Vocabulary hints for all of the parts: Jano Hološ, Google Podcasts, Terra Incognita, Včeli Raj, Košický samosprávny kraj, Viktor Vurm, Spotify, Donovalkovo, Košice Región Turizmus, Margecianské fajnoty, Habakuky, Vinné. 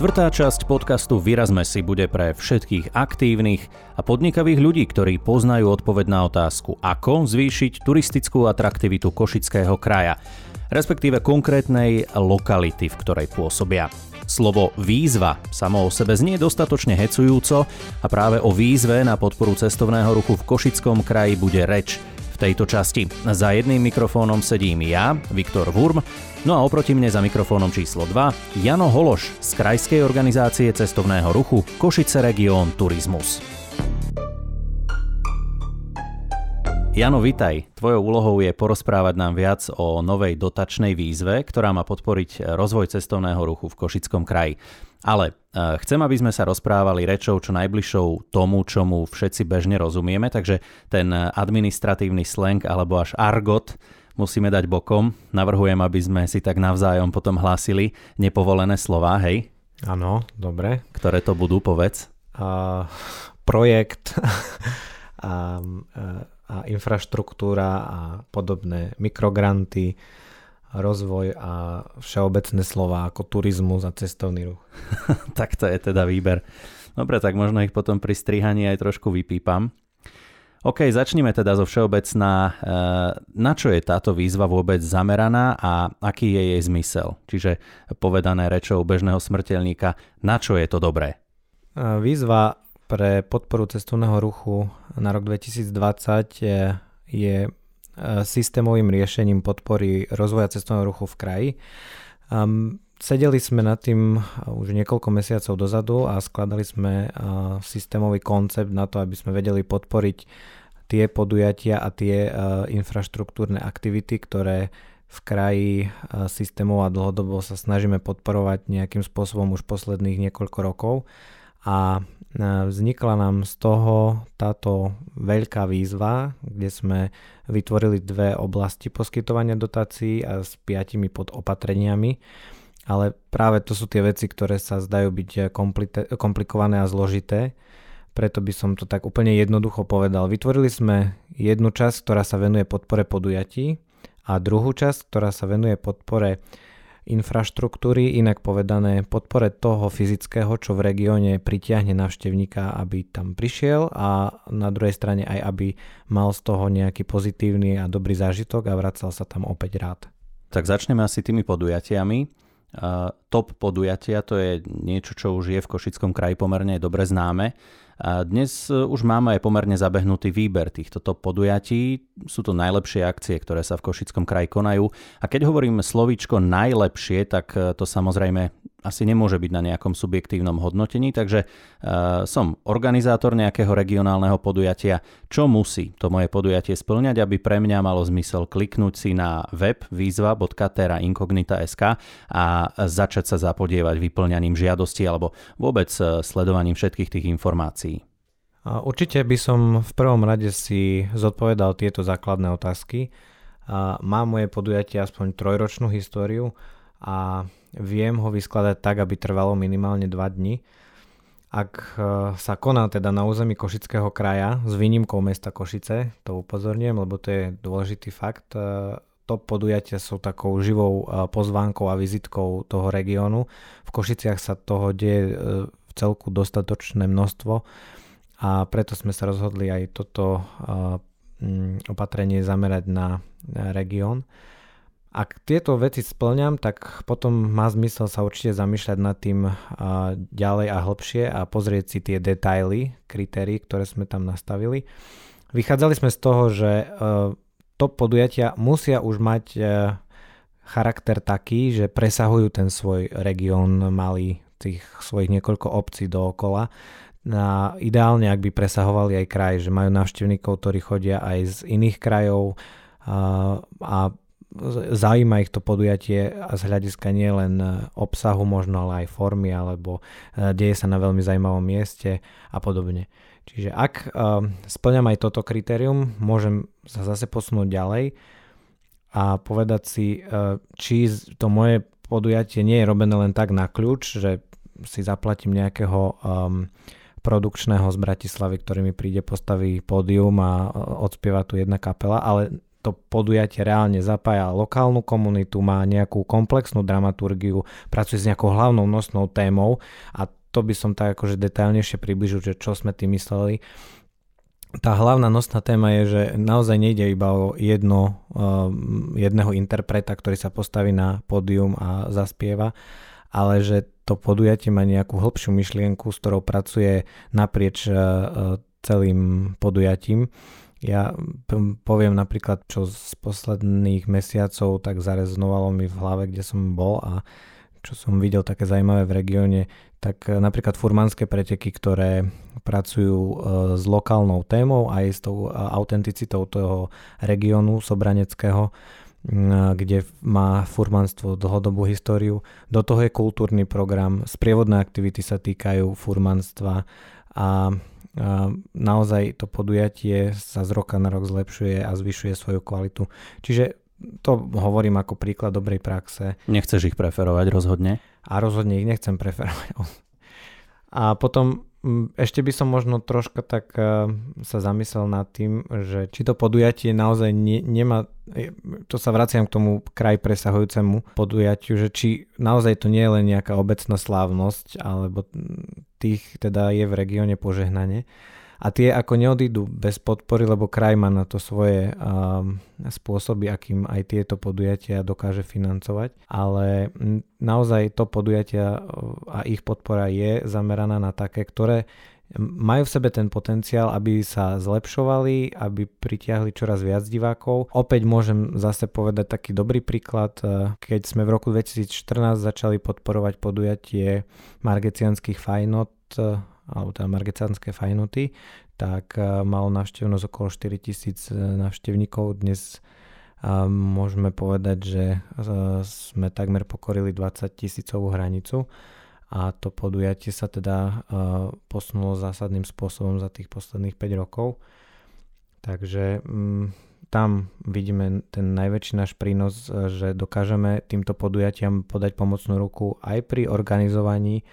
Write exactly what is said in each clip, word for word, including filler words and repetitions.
Štvrtá časť podcastu Vyrazme si bude pre všetkých aktívnych a podnikavých ľudí, ktorí poznajú odpoveď na otázku, ako zvýšiť turistickú atraktivitu Košického kraja, respektíve konkrétnej lokality, v ktorej pôsobia. Slovo výzva samo o sebe znie dostatočne hecujúco a práve o výzve na podporu cestovného ruchu v Košickom kraji bude reč v tejto časti. Za jedným mikrofónom sedím ja, Viktor Vurm, no a oproti mne za mikrofónom číslo dva Jano Hološ z Krajskej organizácie cestovného ruchu Košice Región Turizmus. Jano, vitaj. Tvojou úlohou je porozprávať nám viac o novej dotačnej výzve, ktorá má podporiť rozvoj cestovného ruchu v Košickom kraji. Ale chcem, aby sme sa rozprávali rečou čo najbližšou tomu, čomu všetci bežne rozumieme, takže ten administratívny slang alebo až argot musíme dať bokom. Navrhujem, aby sme si tak navzájom potom hlásili nepovolené slová, hej? Áno, dobre. Ktoré to budú, povedz? Uh, projekt... um, uh... a infraštruktúra a podobné mikrogranty, rozvoj a všeobecné slová ako turizmus a cestovný ruch. Tak to je teda výber. Dobre, tak možno ich potom pri strihaní aj trošku vypípam. OK, začnime teda zo všeobecná. Na čo je táto výzva vôbec zameraná a aký je jej zmysel? Čiže povedané rečou bežného smrteľníka, na čo je to dobré? Výzva pre podporu cestovného ruchu na rok dvetisícdvadsať je, je systémovým riešením podpory rozvoja cestovného ruchu v kraji. Um, sedeli sme nad tým už niekoľko mesiacov dozadu a skladali sme uh, systémový koncept na to, aby sme vedeli podporiť tie podujatia a tie uh, infraštruktúrne aktivity, ktoré v kraji uh, systémov a dlhodobo sa snažíme podporovať nejakým spôsobom už posledných niekoľko rokov. A vznikla nám z toho táto veľká výzva, kde sme vytvorili dve oblasti poskytovania dotácií a s piatimi podopatreniami, ale práve to sú tie veci, ktoré sa zdajú byť komplite- komplikované a zložité, preto by som to tak úplne jednoducho povedal. Vytvorili sme jednu časť, ktorá sa venuje podpore podujatí a druhú časť, ktorá sa venuje podpore infraštruktúry, inak povedané podpore toho fyzického, čo v regióne pritiahne návštevníka, aby tam prišiel a na druhej strane aj, aby mal z toho nejaký pozitívny a dobrý zážitok a vracal sa tam opäť rád. Tak začneme asi tými podujatiami. Uh, top podujatia, to je niečo, čo už je v Košickom kraji pomerne dobre známe. A dnes už máme aj pomerne zabehnutý výber týchto top podujatí. Sú to najlepšie akcie, ktoré sa v Košickom kraji konajú. A keď hovorím slovíčko najlepšie, tak to samozrejme asi nemôže byť na nejakom subjektívnom hodnotení. Takže e, som organizátor nejakého regionálneho podujatia. Čo musí to moje podujatie splňať, aby pre mňa malo zmysel kliknúť si na web výzva bodka terra incognita bodka es ká a začať sa zapodievať vyplňaním žiadosti alebo vôbec sledovaním všetkých tých informácií? Určite by som v prvom rade si zodpovedal tieto základné otázky. Má moje podujatie aspoň trojročnú históriu a viem ho vyskladať tak, aby trvalo minimálne dva dni. Ak sa koná teda na území Košického kraja s výnimkou mesta Košice, to upozorňujem, lebo to je dôležitý fakt, top podujatia sú takou živou pozvánkou a vizitkou toho regiónu. V Košiciach sa toho deje v celku dostatočné množstvo a preto sme sa rozhodli aj toto opatrenie zamerať na región. Ak tieto veci splňam, tak potom má zmysel sa určite zamýšľať nad tým ďalej a hlbšie a pozrieť si tie detaily, kritérií, ktoré sme tam nastavili. Vychádzali sme z toho, že top podujatia musia už mať charakter taký, že presahujú ten svoj región malý, tých svojich niekoľko obcí dookola. A ideálne, ak by presahovali aj kraj, že majú návštevníkov, ktorí chodia aj z iných krajov a, a zaujíma ich to podujatie a z hľadiska nie len obsahu, možno ale aj formy, alebo deje sa na veľmi zaujímavom mieste a podobne. Čiže ak splňam aj toto kritérium, môžem sa zase posunúť ďalej a povedať si, či to moje podujatie nie je robené len tak na kľúč, že si zaplatím nejakého produkčného z Bratislavy, ktorý mi príde, postaví pódium a odspieva tu jedna kapela, ale to podujatie reálne zapája lokálnu komunitu, má nejakú komplexnú dramaturgiu, pracuje s nejakou hlavnou nosnou témou a to by som tak akože detailnejšie približil, že čo sme tým mysleli. Tá hlavná nosná téma je, že naozaj nejde iba o jedno, jedného interpreta, ktorý sa postaví na pódium a zaspieva, ale že to podujatie má nejakú hĺbšiu myšlienku, s ktorou pracuje naprieč celým podujatím. Ja poviem napríklad, čo z posledných mesiacov tak zarezonovalo mi v hlave, kde som bol a čo som videl také zaujímavé v regióne, tak napríklad furmanské preteky, ktoré pracujú s lokálnou témou aj s tou autenticitou toho regiónu sobraneckého, kde má furmanstvo dlhodobú históriu. Do toho je kultúrny program, sprievodné aktivity sa týkajú furmanstva a naozaj to podujatie sa z roka na rok zlepšuje a zvyšuje svoju kvalitu. Čiže to hovorím ako príklad dobrej praxe. Nechceš ich preferovať rozhodne? A rozhodne ich nechcem preferovať. A potom ešte by som možno troška tak sa zamyslel nad tým, že či to podujatie naozaj ne, nemá, to sa vraciam k tomu kraj presahujúcemu podujatiu, že či naozaj to nie je len nejaká obecná slávnosť, alebo tých teda je v regióne požehnanie. A tie ako neodídu bez podpory, lebo kraj má na to svoje um, spôsoby, akým aj tieto podujatia dokáže financovať. Ale m, naozaj to podujatia a ich podpora je zameraná na také, ktoré majú v sebe ten potenciál, aby sa zlepšovali, aby pritiahli čoraz viac divákov. Opäť môžem zase povedať taký dobrý príklad, keď sme v roku dvetisícštrnásť začali podporovať podujatie Margecianských fajnot, alebo teda Margecianské fajnoty, tak malo návštevnosť okolo štyritisíc návštevníkov. Dnes môžeme povedať, že sme takmer pokorili dvadsaťtisícovú hranicu a to podujatie sa teda posunulo zásadným spôsobom za tých posledných päť rokov. Takže tam vidíme ten najväčší náš prínos, že dokážeme týmto podujatiam podať pomocnú ruku aj pri organizovaní,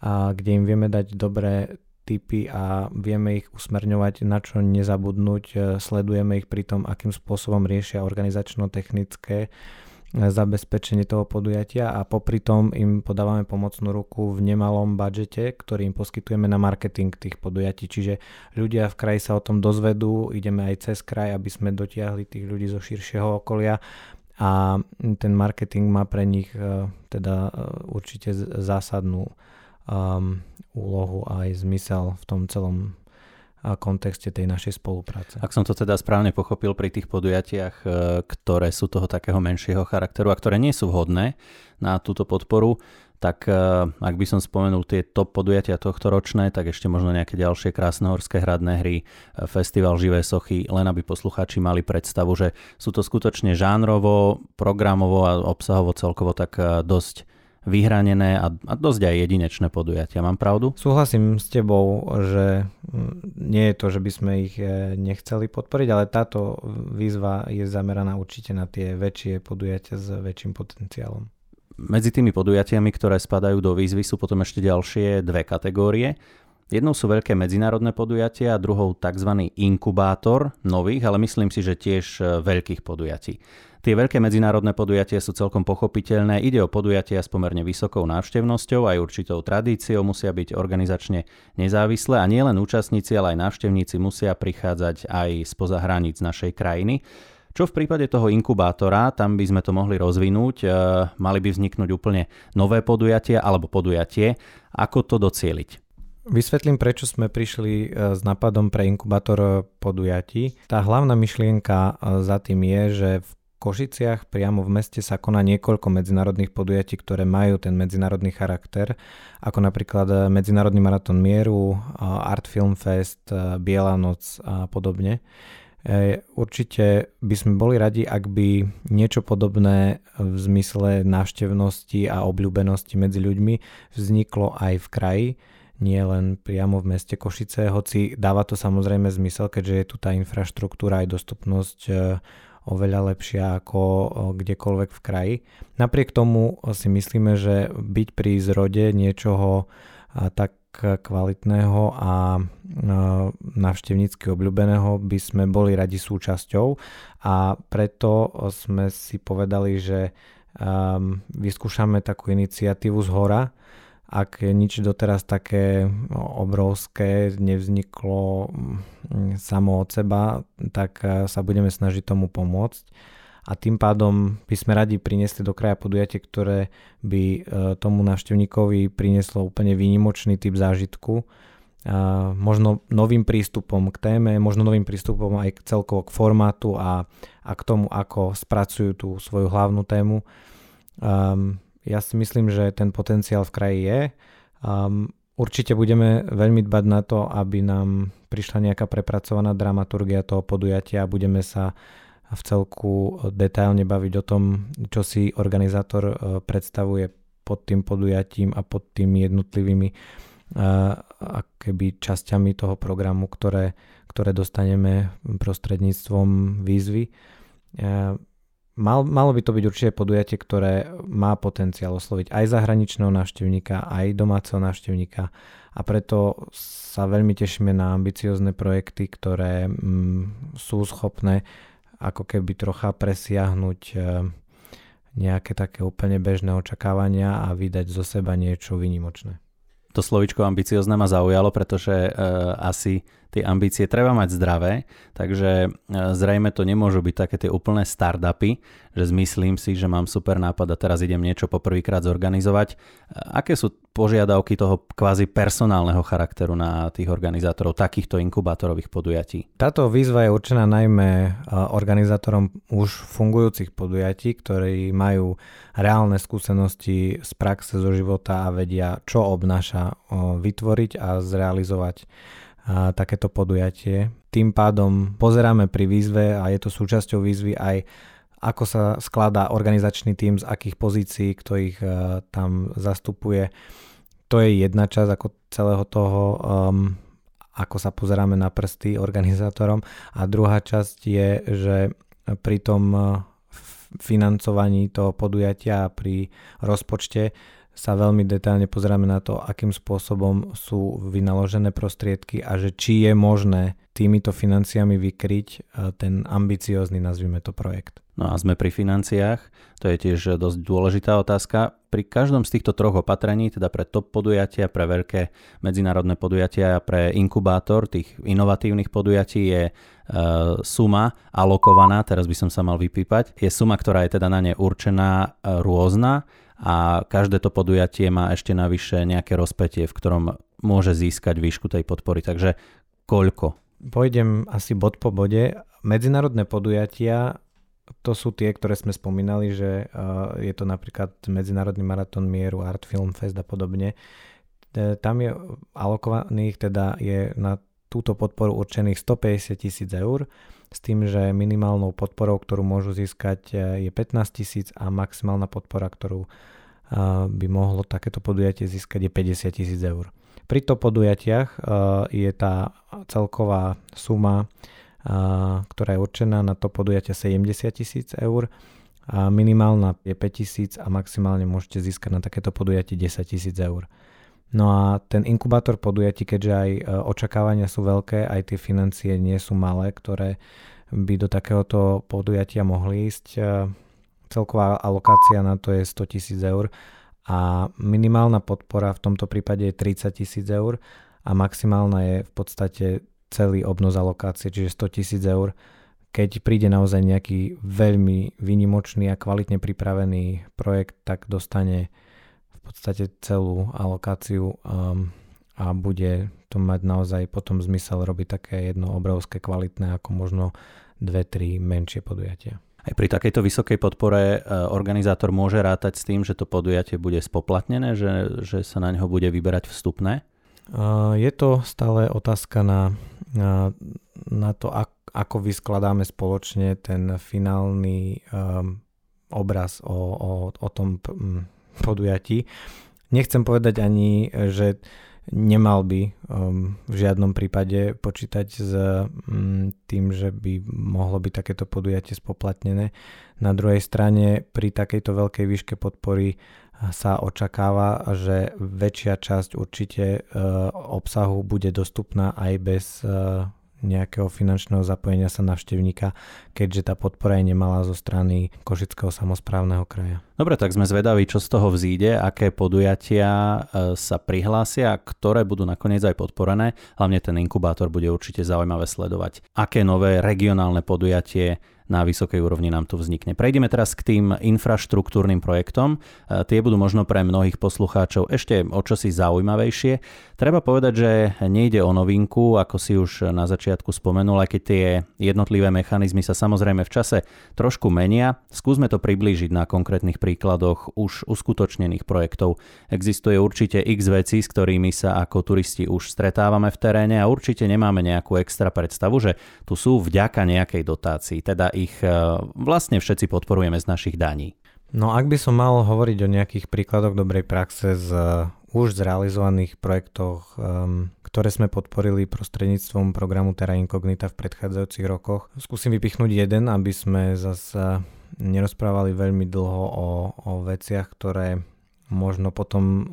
a kde im vieme dať dobré tipy a vieme ich usmerňovať, na čo nezabudnúť, sledujeme ich pri tom, akým spôsobom riešia organizačno-technické zabezpečenie toho podujatia a popri tom im podávame pomocnú ruku v nemalom budžete, ktorý im poskytujeme na marketing tých podujatí. Čiže ľudia v kraji sa o tom dozvedú, ideme aj cez kraj, aby sme dotiahli tých ľudí zo širšieho okolia. A ten marketing má pre nich teda určite zásadnú Um, úlohu a aj zmysel v tom celom uh, kontexte tej našej spolupráce. Ak som to teda správne pochopil, pri tých podujatiach, uh, ktoré sú toho takého menšieho charakteru a ktoré nie sú vhodné na túto podporu, tak uh, ak by som spomenul tie top podujatia tohtoročné, tak ešte možno nejaké ďalšie krásnohorské hradné hry, uh, festival Živé sochy, len aby poslucháči mali predstavu, že sú to skutočne žánrovo, programovo a obsahovo celkovo tak uh, dosť vyhranené a dosť aj jedinečné podujatia. Mám pravdu? Súhlasím s tebou, že nie je to, že by sme ich nechceli podporiť, ale táto výzva je zameraná určite na tie väčšie podujatia s väčším potenciálom. Medzi tými podujatiami, ktoré spadajú do výzvy, sú potom ešte ďalšie dve kategórie. Jednou sú veľké medzinárodné podujatia a druhou tzv. Inkubátor nových, ale myslím si, že tiež veľkých podujatí. Tie veľké medzinárodné podujatia sú celkom pochopiteľné. Ide o podujatia s pomerne vysokou návštevnosťou aj určitou tradíciou, musia byť organizačne nezávislé a nielen účastníci, ale aj návštevníci musia prichádzať aj spoza hraníc našej krajiny. Čo v prípade toho inkubátora, tam by sme to mohli rozvinúť, e, mali by vzniknúť úplne nové podujatia alebo podujatie. Ako to docieliť? Vysvetlím, prečo sme prišli s nápadom pre inkubátor podujatí. Tá hlavná myšlienka za tým je, že v Košiciach priamo v meste sa koná niekoľko medzinárodných podujatí, ktoré majú ten medzinárodný charakter, ako napríklad Medzinárodný maratón mieru, Art Film Fest, Biela noc a podobne. Určite by sme boli radi, ak by niečo podobné v zmysle návštevnosti a obľúbenosti medzi ľuďmi vzniklo aj v kraji, nie len priamo v meste Košice, hoci dáva to samozrejme zmysel, keďže je tu tá infraštruktúra aj dostupnosť oveľa lepšia ako kdekoľvek v kraji. Napriek tomu si myslíme, že byť pri zrode niečoho tak kvalitného a návštevnícky obľúbeného by sme boli radi súčasťou, a preto sme si povedali, že vyskúšame takú iniciatívu zhora. Ak nič doteraz také obrovské nevzniklo samo od seba, tak sa budeme snažiť tomu pomôcť. A tým pádom by sme radi priniesli do kraja podujatie, ktoré by tomu návštevníkovi prinieslo úplne výnimočný typ zážitku. Možno novým prístupom k téme, možno novým prístupom aj celkovo k formátu a, a k tomu, ako spracujú tú svoju hlavnú tému. Ja si myslím, že ten potenciál v kraji je. Um, určite budeme veľmi dbať na to, aby nám prišla nejaká prepracovaná dramaturgia toho podujatia a budeme sa v celku detailne baviť o tom, čo si organizátor uh, predstavuje pod tým podujatím a pod tými jednotlivými uh, akéby časťami toho programu, ktoré, ktoré dostaneme prostredníctvom výzvy. Uh, Mal, malo by to byť určite podujatie, ktoré má potenciál osloviť aj zahraničného návštevníka, aj domáceho návštevníka, a preto sa veľmi tešíme na ambiciozne projekty, ktoré mm, sú schopné ako keby trocha presiahnuť e, nejaké také úplne bežné očakávania a vydať zo seba niečo výnimočné. To slovíčko ambiciozne ma zaujalo, pretože e, asi tie ambície treba mať zdravé, takže e, zrejme to nemôžu byť také tie úplné startupy, že zmyslím si, že mám super nápad a teraz idem niečo poprvýkrát zorganizovať. Aké sú požiadavky toho kvázi personálneho charakteru na tých organizátorov takýchto inkubátorových podujatí? Táto výzva je určená najmä organizátorom už fungujúcich podujatí, ktorí majú reálne skúsenosti z praxe, zo života a vedia, čo obnáša vytvoriť a zrealizovať a takéto podujatie. Tým pádom pozeráme pri výzve, a je to súčasťou výzvy aj ako sa skladá organizačný tím, z akých pozícií, kto ich uh, tam zastupuje. To je jedna časť ako celého toho, um, ako sa pozeráme na prsty organizátorom, a druhá časť je, že pri tom uh, financovaní toho podujatia, pri rozpočte sa veľmi detailne pozeráme na to, akým spôsobom sú vynaložené prostriedky a že či je možné týmito financiami vykryť ten ambiciózny, nazvime to, projekt. No a sme pri financiách, to je tiež dosť dôležitá otázka. Pri každom z týchto troch opatrení, teda pre top podujatia, pre veľké medzinárodné podujatia a pre inkubátor tých inovatívnych podujatí je e, suma alokovaná, teraz by som sa mal vypípať, je suma, ktorá je teda na ne určená e, rôzna, a každé to podujatie má ešte navyše nejaké rozpätie, v ktorom môže získať výšku tej podpory. Takže koľko? Pôjdem asi bod po bode. Medzinárodné podujatia, to sú tie, ktoré sme spomínali, že je to napríklad Medzinárodný maratón mieru, Art Film Fest a podobne. Tam je alokovaných, teda je na túto podporu určených stopäťdesiat tisíc eur, s tým, že minimálnou podporou, ktorú môžu získať, je pätnásť tisíc, a maximálna podpora, ktorú by mohlo takéto podujatie získať, je päťdesiat tisíc eur. Pri to podujatiach je tá celková suma, ktorá je určená na to podujatie, sedemdesiat tisíc eur, a minimálna je päť tisíc a maximálne môžete získať na takéto podujatie desať tisíc eur. No a ten inkubátor podujatí, keďže aj očakávania sú veľké, aj tie financie nie sú malé, ktoré by do takéhoto podujatia mohli ísť. Celková alokácia na to je sto tisíc eur a minimálna podpora v tomto prípade je tridsať tisíc eur a maximálna je v podstate celý obnos alokácie, čiže sto tisíc eur. Keď príde naozaj nejaký veľmi výnimočný a kvalitne pripravený projekt, tak dostane v podstate celú alokáciu um, a bude to mať naozaj potom zmysel robiť také jedno obrovské kvalitné, ako možno dve tri menšie podujatia. Aj pri takejto vysokej podpore organizátor môže rátať s tým, že to podujatie bude spoplatnené, že, že sa na neho bude vyberať vstupné? Uh, je to stále otázka na, na, na to, ak, ako vyskladáme spoločne ten finálny um, obraz o, o, o tom um, podujatí. Nechcem povedať ani, že nemal by um, v žiadnom prípade počítať s um, tým, že by mohlo byť takéto podujatie spoplatnené. Na druhej strane pri takejto veľkej výške podpory sa očakáva, že väčšia časť určite uh, obsahu bude dostupná aj bez uh, nejakého finančného zapojenia sa návštevníka, keďže tá podpora je nemalá zo strany Košického samosprávneho kraja. Dobre, tak sme zvedaví, čo z toho vzíde, aké podujatia sa prihlásia, ktoré budú nakoniec aj podporené. Hlavne ten inkubátor bude určite zaujímavé sledovať, aké nové regionálne podujatie na vysokej úrovni nám tu vznikne. Prejdeme teraz k tým infraštruktúrnym projektom. Tie budú možno pre mnohých poslucháčov ešte o čosi zaujímavejšie. Treba povedať, že nejde o novinku, ako si už na začiatku spomenul, aj keď tie jednotlivé mechanizmy sa samozrejme v čase trošku menia. Skúsme to priblížiť na konkrétnych príkladoch už uskutočnených projektov. Existuje určite x vecí, s ktorými sa ako turisti už stretávame v teréne a určite nemáme nejakú extra predstavu, že tu sú vďaka nejakej dotácii, teda ich vlastne všetci podporujeme z našich daní. No ak by som mal hovoriť o nejakých príkladoch dobrej praxe z už zrealizovaných projektoch, um, ktoré sme podporili prostredníctvom programu Terra Incognita v predchádzajúcich rokoch, skúsim vypichnúť jeden, aby sme zase nerozprávali veľmi dlho o, o veciach, ktoré možno potom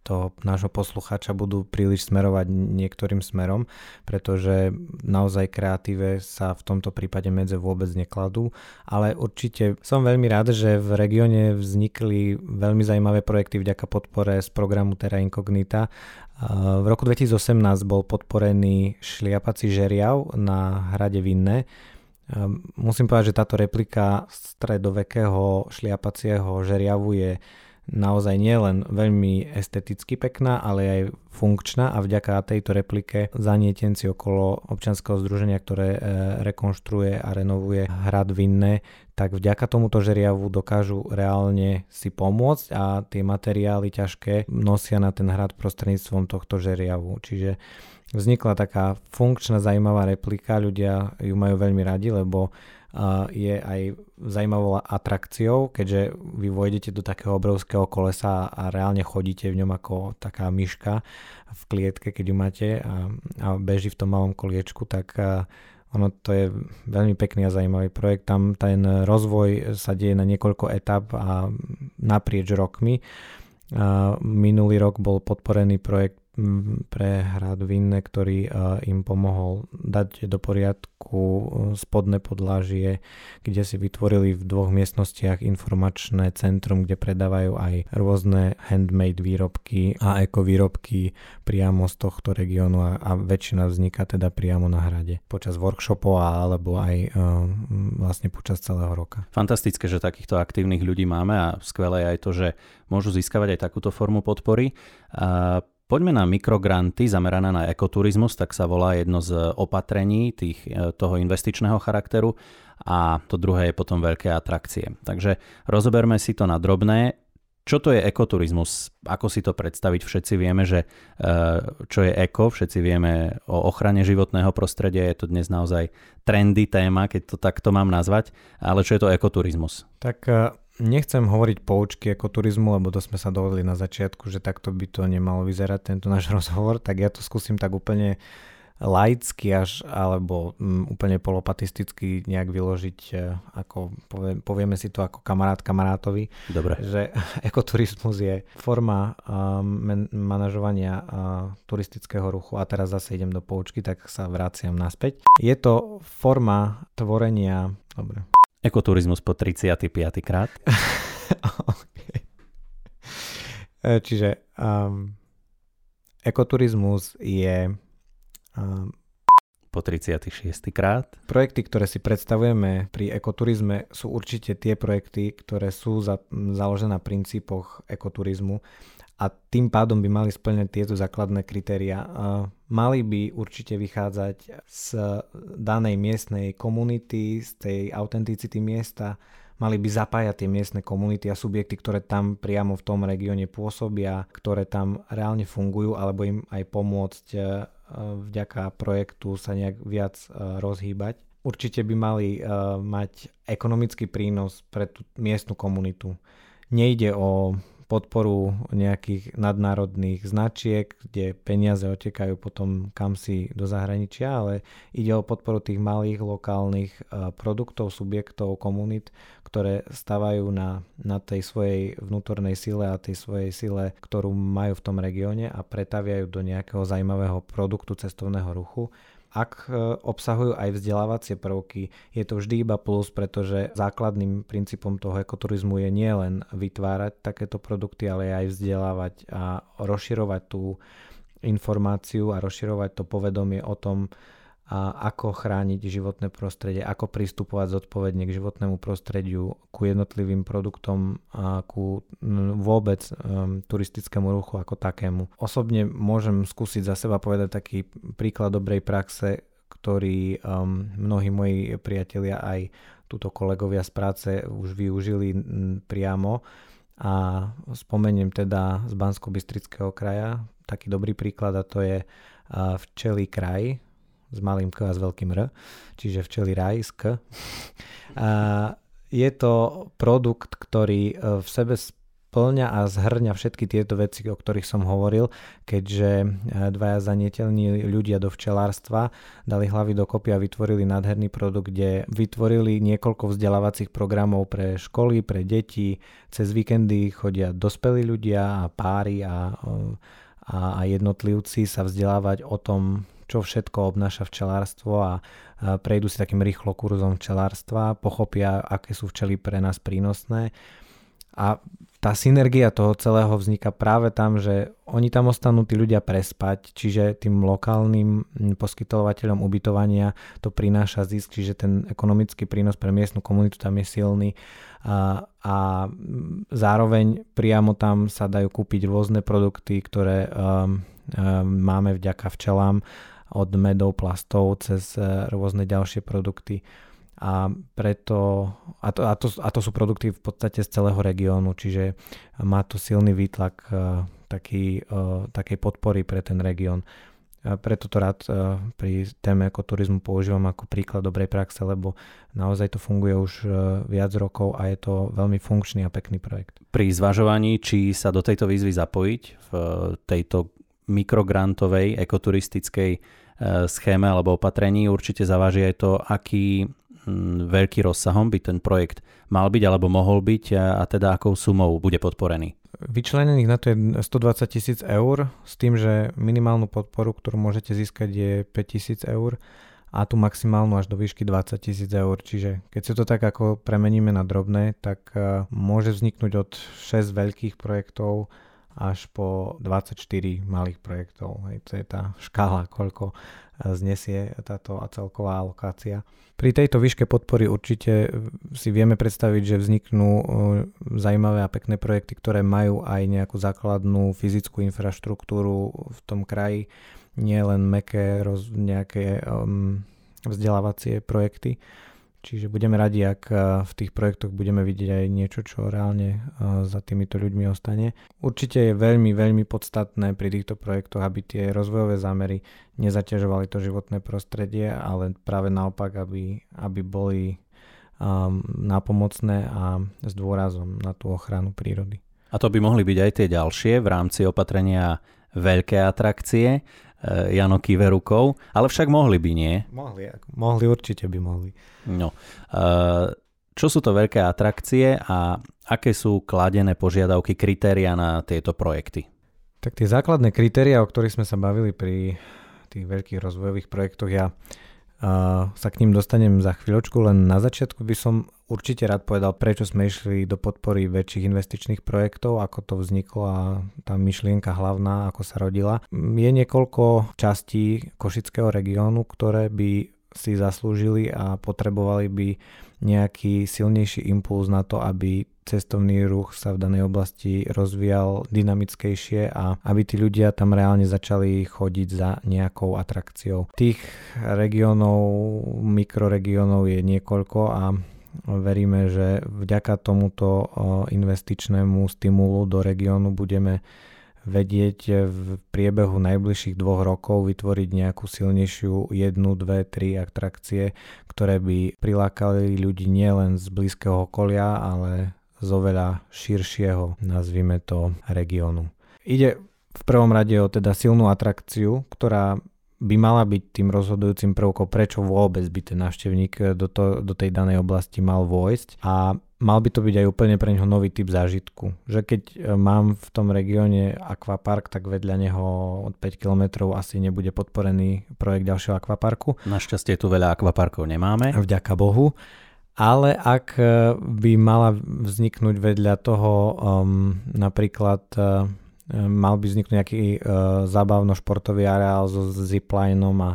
toho nášho poslucháča budú príliš smerovať niektorým smerom, pretože naozaj kreatíve sa v tomto prípade medze vôbec nekladú, ale určite som veľmi rád, že v regióne vznikli veľmi zaujímavé projekty vďaka podpore z programu Terra Incognita. V roku dvetisíc osemnásť bol podporený šliapací žeriav na hrade Vinné. Musím povedať, že táto replika stredovekého šliapacieho žeriavu je naozaj nie len veľmi esteticky pekná, ale aj funkčná a vďaka tejto replike zanietenci okolo občianskeho združenia, ktoré rekonštruuje a renovuje hrad Vinné, tak vďaka tomuto žeriavu dokážu reálne si pomôcť a tie materiály ťažké nosia na ten hrad prostredníctvom tohto žeriavu. Čiže vznikla taká funkčná, zaujímavá replika, ľudia ju majú veľmi radi, lebo je aj zaujímavou atrakciou, keďže vy vojdete do takého obrovského kolesa a reálne chodíte v ňom ako taká myška v klietke, keď ju máte a, a beží v tom malom koliečku, tak ono to je veľmi pekný a zaujímavý projekt. Tam ten rozvoj sa deje na niekoľko etap a naprieč rokmi. A minulý rok bol podporený projekt pre hrad Vinné, ktorý im pomohol dať do poriadku spodné podlažie, kde si vytvorili v dvoch miestnostiach informačné centrum, kde predávajú aj rôzne handmade výrobky a ekovýrobky priamo z tohto regiónu a, a väčšina vzniká teda priamo na hrade počas workshopov alebo aj vlastne počas celého roka. Fantastické, že takýchto aktívnych ľudí máme a skvelé je aj to, že môžu získavať aj takúto formu podpory. A poďme na mikrogranty zamerané na ekoturizmus, tak sa volá jedno z opatrení tých, toho investičného charakteru a to druhé je potom veľké atrakcie. Takže rozoberme si to na drobné. Čo to je ekoturizmus? Ako si to predstaviť? Všetci vieme, že čo je eko, všetci vieme o ochrane životného prostredia, je to dnes naozaj trendy téma, keď to takto mám nazvať, ale čo je to ekoturizmus? Tak nechcem hovoriť poučky ekoturizmu, lebo to sme sa dohodli na začiatku, že takto by to nemalo vyzerať tento náš rozhovor, tak ja to skúsim tak úplne laicky až, alebo m, úplne polopatisticky nejak vyložiť, ako povie, povieme si to ako kamarát kamarátovi. Dobre. Že ekoturizmus je forma uh, man- manažovania uh, turistického ruchu a teraz zase idem do poučky, tak sa vraciam naspäť. Je to forma tvorenia... Dobre. Ekoturizmus po tridsiaty piaty krát. Okay. Čiže um, ekoturizmus je um, po tridsiaty šiesty krát. Projekty, ktoré si predstavujeme pri ekoturizme, sú určite tie projekty, ktoré sú za, založené na princípoch ekoturizmu a tým pádom by mali splňať tieto základné kritériá. Uh, Mali by určite vychádzať z danej miestnej komunity, z tej autenticity miesta. Mali by zapájať tie miestne komunity a subjekty, ktoré tam priamo v tom regióne pôsobia, ktoré tam reálne fungujú, alebo im aj pomôcť vďaka projektu sa nejak viac rozhýbať. Určite by mali mať ekonomický prínos pre tú miestnu komunitu. Nejde o podporu nejakých nadnárodných značiek, kde peniaze otekajú potom kamsi do zahraničia, ale ide o podporu tých malých lokálnych produktov, subjektov, komunít, ktoré stavajú na, na tej svojej vnútornej sile a tej svojej sile, ktorú majú v tom regióne a pretaviajú do nejakého zaujímavého produktu cestovného ruchu. Ak obsahujú aj vzdelávacie prvky, je to vždy iba plus, pretože základným princípom toho ekoturizmu je nielen vytvárať takéto produkty, ale aj vzdelávať a rozširovať tú informáciu a rozširovať to povedomie o tom, ako chrániť životné prostredie, ako pristupovať zodpovedne k životnému prostrediu, ku jednotlivým produktom a ku vôbec turistickému ruchu ako takému. Osobne môžem skúsiť za seba povedať taký príklad dobrej praxe, ktorý um, mnohí moji priatelia aj túto kolegovia z práce už využili priamo. A spomeniem teda z Banskobystrického kraja taký dobrý príklad, a to je uh, Včeli Raj s malým K a s veľkým R, čiže Včeli Raj s K. A je to produkt, ktorý v sebe splňa a zhrňa všetky tieto veci, o ktorých som hovoril, keďže dvaja zaniteľní ľudia do včelárstva dali hlavy dokopy a vytvorili nádherný produkt, kde vytvorili niekoľko vzdelávacích programov pre školy, pre deti. Cez víkendy chodia dospelí ľudia a páry a, a jednotlivci sa vzdelávať o tom, čo všetko obnáša včelárstvo, a prejdú si takým rýchlo kurzom včelárstva, pochopia, aké sú včely pre nás prínosné. A tá synergia toho celého vzniká práve tam, že oni tam ostanú tí ľudia prespať, čiže tým lokálnym poskytovateľom ubytovania to prináša zisk, čiže ten ekonomický prínos pre miestnu komunitu tam je silný. A, a zároveň priamo tam sa dajú kúpiť rôzne produkty, ktoré um, um, máme vďaka včelám, od medov, plastov cez rôzne ďalšie produkty, a preto a to, a to, a to sú produkty v podstate z celého regiónu, čiže má to silný výtlak taký, takej podpory pre ten región. Preto to rád pri téme ekoturizmu používam ako príklad dobrej praxe, lebo naozaj to funguje už viac rokov a je to veľmi funkčný a pekný projekt. Pri zvažovaní, či sa do tejto výzvy zapojiť v tejto mikrograntovej ekoturistickej schéme alebo opatrení, určite zaváži aj to, aký veľký rozsahom by ten projekt mal byť alebo mohol byť, a teda akou sumou bude podporený. Vyčlenených na to je stodvadsať tisíc eur, s tým, že minimálnu podporu, ktorú môžete získať, je päť tisíc eur a tú maximálnu až do výšky dvadsať tisíc eur. Čiže keď si to tak ako premeníme na drobné, tak môže vzniknúť od šesť veľkých projektov až po dvadsaťštyri malých projektov. Hej, to je tá škála, koľko znesie táto celková alokácia. Pri tejto výške podpory určite si vieme predstaviť, že vzniknú zaujímavé a pekné projekty, ktoré majú aj nejakú základnú fyzickú infraštruktúru v tom kraji, nie len mäkké roz, nejaké um, vzdelávacie projekty. Čiže budeme radi, ak v tých projektoch budeme vidieť aj niečo, čo reálne za týmito ľuďmi ostane. Určite je veľmi, veľmi podstatné pri týchto projektoch, aby tie rozvojové zámery nezaťažovali to životné prostredie, ale práve naopak, aby, aby boli um, nápomocné a s dôrazom na tú ochranu prírody. A to by mohli byť aj tie ďalšie v rámci opatrenia veľké atrakcie. Jano kýve rukou, ale však mohli by, nie? Mohli, mohli určite by mohli. No. Čo sú to veľké atrakcie a aké sú kladené požiadavky, kritériá na tieto projekty? Tak tie základné kritériá, o ktorých sme sa bavili pri tých veľkých rozvojových projektoch, ja sa k ním dostanem za chvíľočku, len na začiatku by som určite rád povedal, prečo sme išli do podpory väčších investičných projektov, ako to vzniklo a tá myšlienka hlavná, ako sa rodila. Je niekoľko častí Košického regiónu, ktoré by si zaslúžili a potrebovali by nejaký silnejší impuls na to, aby cestovný ruch sa v danej oblasti rozvíjal dynamickejšie a aby tí ľudia tam reálne začali chodiť za nejakou atrakciou. Tých regiónov, mikroregiónov je niekoľko a veríme, že vďaka tomuto investičnému stimulu do regiónu budeme vedieť v priebehu najbližších dvoch rokov vytvoriť nejakú silnejšiu jednu, dve, tri atrakcie, ktoré by prilákali ľudí nielen z blízkeho okolia, ale z oveľa širšieho, nazvime to, regiónu. Ide v prvom rade o teda silnú atrakciu, ktorá by mala byť tým rozhodujúcim prvkom, prečo vôbec by ten návštevník do, to, do tej danej oblasti mal vojsť, a mal by to byť aj úplne pre neho nový typ zážitku. Že keď mám v tom regióne akvapark, tak vedľa neho od päť kilometrov asi nebude podporený projekt ďalšieho akvaparku. Našťastie tu veľa akvaparkov nemáme. Vďaka Bohu. Ale ak by mala vzniknúť vedľa toho um, napríklad... Um, mal by vzniknúť nejaký e, zábavno-športový areál so ziplinom a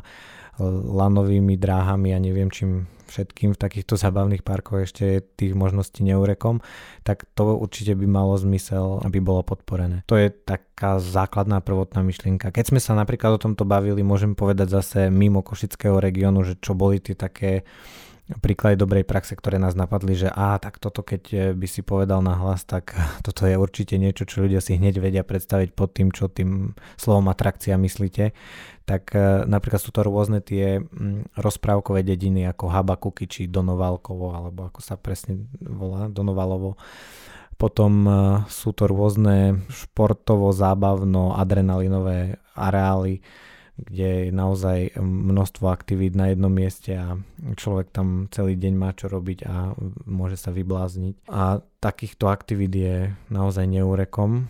lanovými dráhami a ja neviem čím všetkým, v takýchto zábavných parkoch ešte tých možností neurekom, tak to určite by malo zmysel, aby bolo podporené. To je taká základná prvotná myšlienka. Keď sme sa napríklad o tomto bavili, môžem povedať zase mimo Košického regiónu, že čo boli tie také príklady dobrej praxe, ktoré nás napadli, že á, tak toto keď by si povedal nahlas, tak toto je určite niečo, čo ľudia si hneď vedia predstaviť pod tým, čo tým slovom atrakcia myslíte. Tak napríklad sú to rôzne tie rozprávkové dediny ako Habakuky či Donovalkovo, alebo ako sa presne volá, Donovalovo. Potom sú to rôzne športovo-zábavno-adrenalinové areály, kde je naozaj množstvo aktivít na jednom mieste a človek tam celý deň má čo robiť a môže sa vyblázniť. A takýchto aktivít je naozaj neúrekom,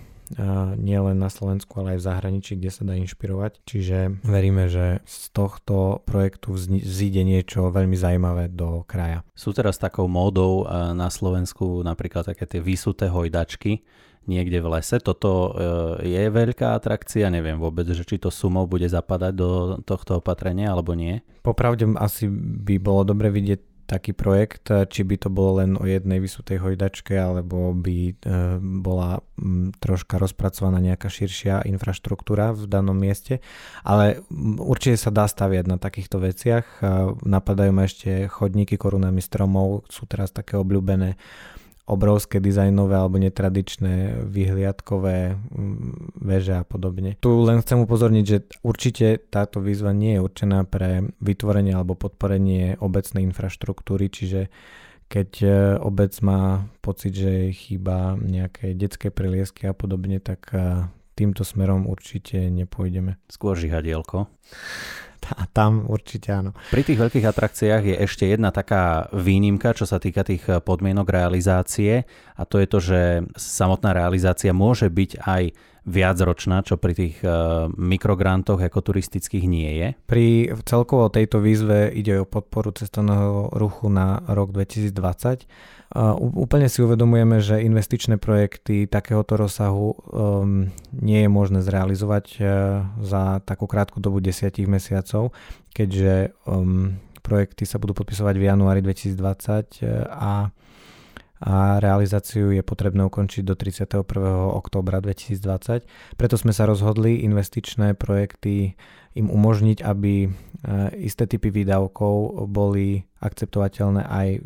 nie len na Slovensku, ale aj v zahraničí, kde sa dá inšpirovať. Čiže veríme, že z tohto projektu vzíde niečo veľmi zaujímavé do kraja. Sú teraz takou módou na Slovensku napríklad také tie vysuté hojdačky niekde v lese. Toto je veľká atrakcia. Neviem vôbec, že či to sumou bude zapadať do tohto opatrenia alebo nie. Popravde asi by bolo dobre vidieť taký projekt, či by to bolo len o jednej vysutej hojdačke, alebo by bola troška rozpracovaná nejaká širšia infraštruktúra v danom mieste. Ale určite sa dá staviať na takýchto veciach. Napadajú ma ešte chodníky korunami stromov, sú teraz také obľúbené obrovské dizajnové alebo netradičné vyhliadkové veže a podobne. Tu len chcem upozorniť, že určite táto výzva nie je určená pre vytvorenie alebo podporenie obecnej infraštruktúry, čiže keď obec má pocit, že chýba nejaké detské preliesky a podobne, tak týmto smerom určite nepôjdeme. Skôr žihadielko. A tam určite áno. Pri tých veľkých atrakciách je ešte jedna taká výnimka, čo sa týka tých podmienok realizácie, a to je to, že samotná realizácia môže byť aj viacročná, čo pri tých uh, mikrograntoch ako turistických nie je. Pri celkovo tejto výzve ide o podporu cestovného ruchu na rok dvetisícdvadsať. Uh, úplne si uvedomujeme, že investičné projekty takéhoto rozsahu um, nie je možné zrealizovať uh, za takú krátku dobu desať mesiacov, keďže um, projekty sa budú podpisovať v januári dvetisícdvadsať a a realizáciu je potrebné ukončiť do tridsiateho prvého októbra dvetisícdvadsať. Preto sme sa rozhodli investičné projekty im umožniť, aby isté typy výdavkov boli akceptovateľné aj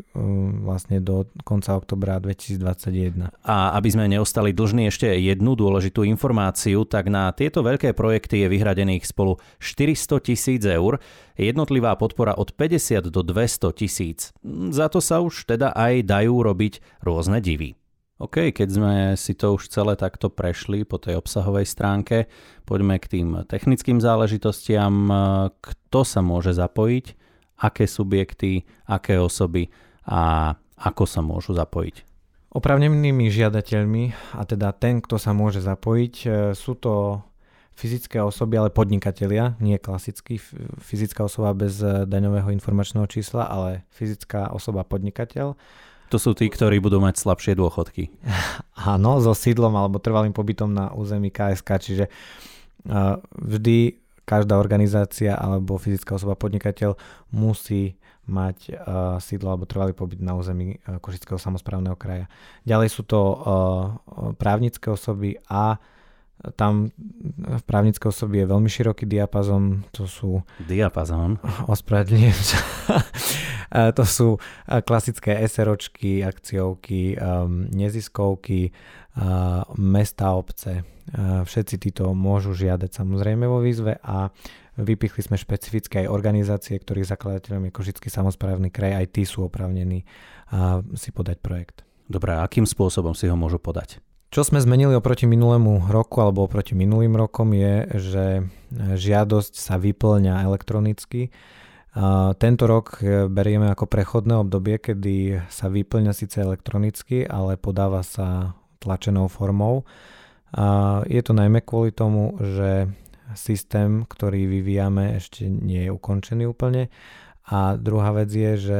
vlastne do konca októbra dvetisícdvadsaťjeden. A aby sme neostali dlžní ešte jednu dôležitú informáciu, tak na tieto veľké projekty je vyhradených spolu štyristotisíc eur, jednotlivá podpora od päťdesiat do dvestotisíc. Za to sa už teda aj dajú robiť rôzne divy. OK, keď sme si to už celé takto prešli po tej obsahovej stránke, poďme k tým technickým záležitostiam. Kto sa môže zapojiť, aké subjekty, aké osoby a ako sa môžu zapojiť? Oprávnenými žiadateľmi, a teda ten, kto sa môže zapojiť, sú to fyzické osoby, ale podnikatelia, nie klasický fyzická osoba bez daňového informačného čísla, ale fyzická osoba podnikateľ. To sú tí, ktorí budú mať slabšie dôchodky. Áno, so sídlom alebo trvalým pobytom na území ká es ká, čiže uh, vždy každá organizácia alebo fyzická osoba podnikateľ musí mať uh, sídlo alebo trvalý pobyt na území uh, Košického samosprávneho kraja. Ďalej sú to uh, právnické osoby a tam v právnické osoby je veľmi široký diapazon, to sú... Diapazon? Ospravedlňujem sa. To sú klasické SROčky, akciovky, neziskovky, mesta, obce. Všetci títo môžu žiadať samozrejme vo výzve a vypichli sme špecifické aj organizácie, ktorých zakladateľom je Košický samosprávny kraj, aj tí sú oprávnení si podať projekt. Dobre, akým spôsobom si ho môžu podať? Čo sme zmenili oproti minulému roku alebo oproti minulým rokom je, že žiadosť sa vyplňa elektronicky. Tento rok berieme ako prechodné obdobie, kedy sa vyplňa síce elektronicky, ale podáva sa tlačenou formou. Je to najmä kvôli tomu, že systém, ktorý vyvíjame, ešte nie je ukončený úplne. A druhá vec je, že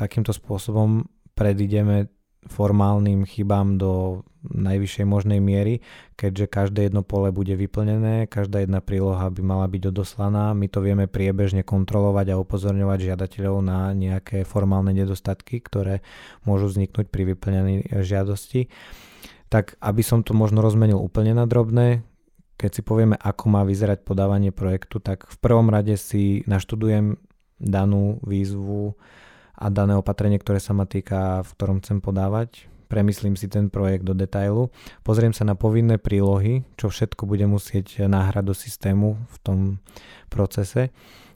takýmto spôsobom predídeme formálnym chybám do najvyššej možnej miery, keďže každé jedno pole bude vyplnené, každá jedna príloha by mala byť odoslaná. My to vieme priebežne kontrolovať a upozorňovať žiadateľov na nejaké formálne nedostatky, ktoré môžu vzniknúť pri vyplnení žiadosti. Tak aby som to možno rozmenil úplne na drobné, keď si povieme, ako má vyzerať podávanie projektu, tak v prvom rade si naštudujem danú výzvu a dané opatrenie, ktoré sa ma týka, v ktorom chcem podávať. Premyslím si ten projekt do detailu. Pozriem sa na povinné prílohy, čo všetko bude musieť nahrať do systému v tom procese.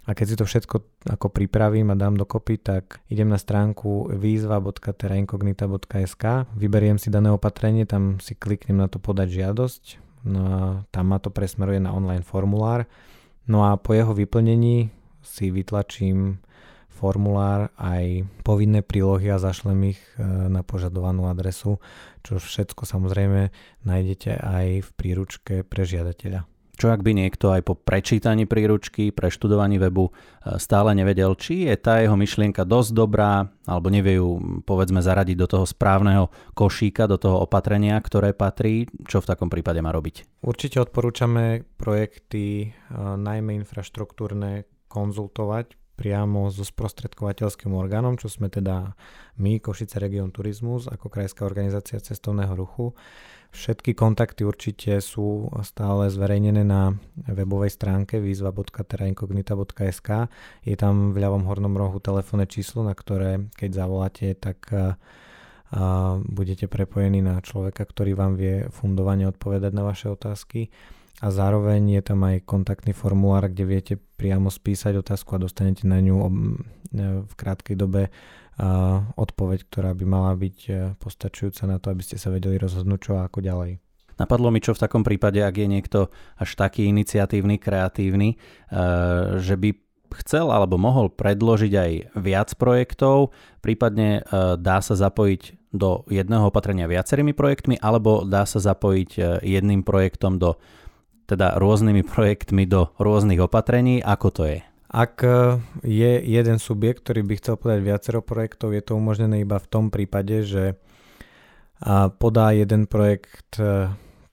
A keď si to všetko ako pripravím a dám dokopy, tak idem na stránku výzva bodka terra incognita bodka es ká, vyberiem si dané opatrenie, tam si kliknem na to podať žiadosť, no a tam ma to presmeruje na online formulár. No a po jeho vyplnení si vytlačím formulár aj povinné prílohy a zašlem ich na požadovanú adresu, čo všetko samozrejme nájdete aj v príručke pre žiadateľa. Čo ak by niekto aj po prečítaní príručky, preštudovaní webu stále nevedel, či je tá jeho myšlienka dosť dobrá, alebo nevie ju povedzme zaradiť do toho správneho košíka, do toho opatrenia, ktoré patrí, čo v takom prípade má robiť? Určite odporúčame projekty, najmä infraštruktúrne, konzultovať priamo so sprostredkovateľským orgánom, čo sme teda my, Košice Region Turizmus, ako krajská organizácia cestovného ruchu. Všetky kontakty určite sú stále zverejnené na webovej stránke výzva bodka terra incognita bodka es ká. Je tam v ľavom hornom rohu telefónne číslo, na ktoré keď zavoláte, tak a, a, budete prepojení na človeka, ktorý vám vie fundovane odpovedať na vaše otázky. A zároveň je tam aj kontaktný formulár, kde viete priamo spísať otázku a dostanete na ňu v krátkej dobe odpoveď, ktorá by mala byť postačujúca na to, aby ste sa vedeli rozhodnúť čo a ako ďalej. Napadlo mi, čo v takom prípade, ak je niekto až taký iniciatívny, kreatívny, že by chcel alebo mohol predložiť aj viac projektov, prípadne dá sa zapojiť do jedného opatrenia viacerými projektmi alebo dá sa zapojiť jedným projektom do teda rôznymi projektmi do rôznych opatrení, ako to je? Ak je jeden subjekt, ktorý by chcel podať viacero projektov, je to umožnené iba v tom prípade, že podá jeden projekt,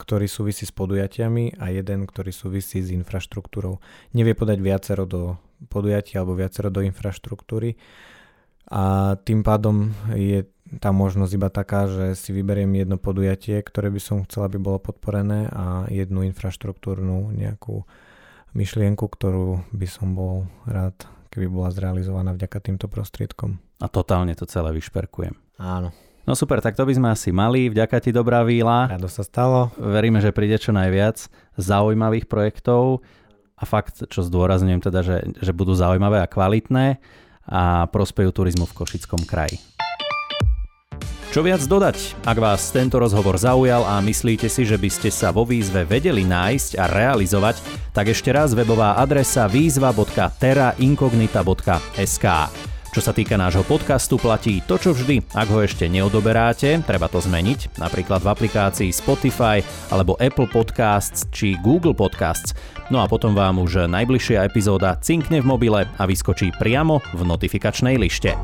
ktorý súvisí s podujatiami a jeden, ktorý súvisí s infraštruktúrou. Nevie podať viacero do podujatia alebo viacero do infraštruktúry a tým pádom je tá možnosť iba taká, že si vyberiem jedno podujatie, ktoré by som chcel, aby bolo podporené a jednu infraštruktúrnu nejakú myšlienku, ktorú by som bol rád, keby bola zrealizovaná vďaka týmto prostriedkom. A totálne to celé vyšperkujem. Áno. No super, tak to by sme asi mali. Vďaka ti, dobrá víla. Rado sa stalo. Veríme, že príde čo najviac zaujímavých projektov a fakt, čo zdôrazňujem teda, že, že budú zaujímavé a kvalitné a prospejú turizmu v Košickom kraji. Čo viac dodať? Ak vás tento rozhovor zaujal a myslíte si, že by ste sa vo výzve vedeli nájsť a realizovať, tak ešte raz webová adresa výzva bodka terra incognita bodka es ká. Čo sa týka nášho podcastu, platí to, čo vždy. Ak ho ešte neodoberáte, treba to zmeniť, napríklad v aplikácii Spotify alebo Apple Podcasts či Google Podcasts. No a potom vám už najbližšia epizóda cinkne v mobile a vyskočí priamo v notifikačnej lište.